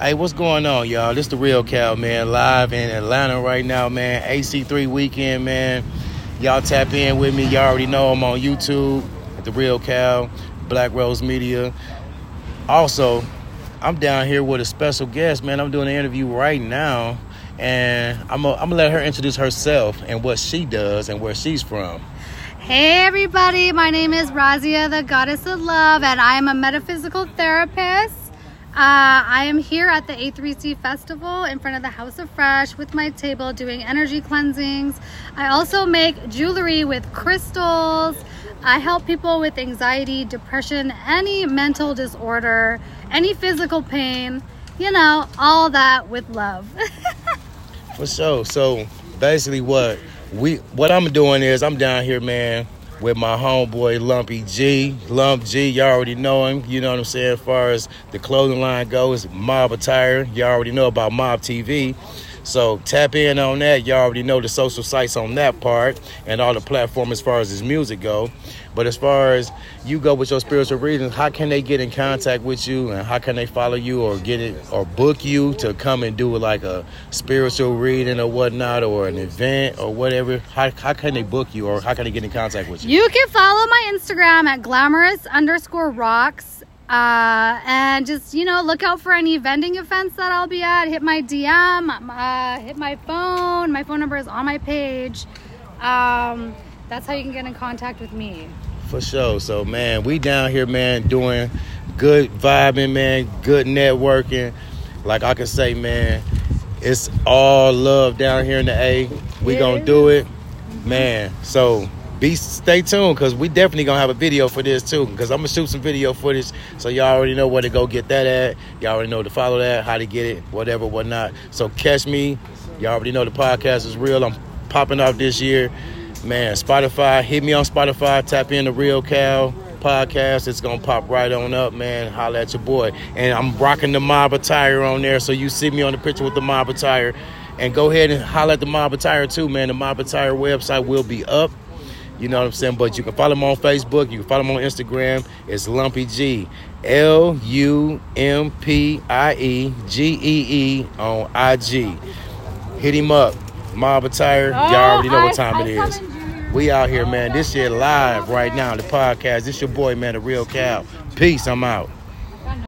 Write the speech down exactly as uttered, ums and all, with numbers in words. Hey, what's going on, y'all? This The Real Cal, man, live in Atlanta right now, man. A C three weekend, man. Y'all tap in with me. Y'all already know I'm on YouTube, The Real Cal, Black Rose Media. Also, I'm down here with a special guest, man. I'm doing an interview right now, and I'm going to let her introduce herself and what she does and where she's from. Hey, everybody. My name is Razia, the Goddess of Love, and I am a metaphysical therapist. Uh, I am here at the A three C Festival in front of the House of Fresh with my table doing energy cleansings. I also make jewelry with crystals. I help people with anxiety, depression, any mental disorder, any physical pain, you know, all that with love. For sure. So basically what we what I'm doing is I'm down here, man, with my homeboy Lumpy G. Lump G, y'all already know him. You know what I'm saying? As far as the clothing line goes, Mob Attire. Y'all already know about Mob T V. So tap in on that. Y'all already know the social sites on that part and all the platforms as far as his music go. But as far as you go with your spiritual reasons, how can they get in contact with you and how can they follow you or get it or book you to come and do like a spiritual reading or whatnot or an event or whatever? How, how can they book you or how can they get in contact with you? You can follow my Instagram at glamorous underscore rocks. Uh, and just, you know, look out for any vending events that I'll be at. Hit my D M, uh, hit my phone. My phone number is on my page. Um, that's how you can get in contact with me. For sure. So, man, we down here, man, doing good vibing, man, good networking. Like I can say, man, it's all love down here in the A. We gonna do it, man. So Be stay tuned because we definitely gonna have a video for this too, because I'm gonna shoot some video footage, so y'all already know where to go get that at. Y'all already know to follow that, how to get it, whatever, whatnot. So catch me. Y'all already know the podcast is real. I'm popping off this year, man. Spotify, hit me on Spotify. Tap in The Real Cal podcast. It's gonna pop right on up, man. Holla at your boy. And I'm rocking the Mob Attire on there, so you see me on the picture with the Mob Attire. And go ahead and holla at the Mob Attire too, man. The Mob Attire website will be up. You know what I'm saying? But you can follow him on Facebook. You can follow him on Instagram. It's Lumpy G. L U M P I E G E E on I G. Hit him up. Mob Attire. Y'all already know what time it is. We out here, man. This shit live right now. The podcast. It's your boy, man, The Real Cal. Peace. I'm out.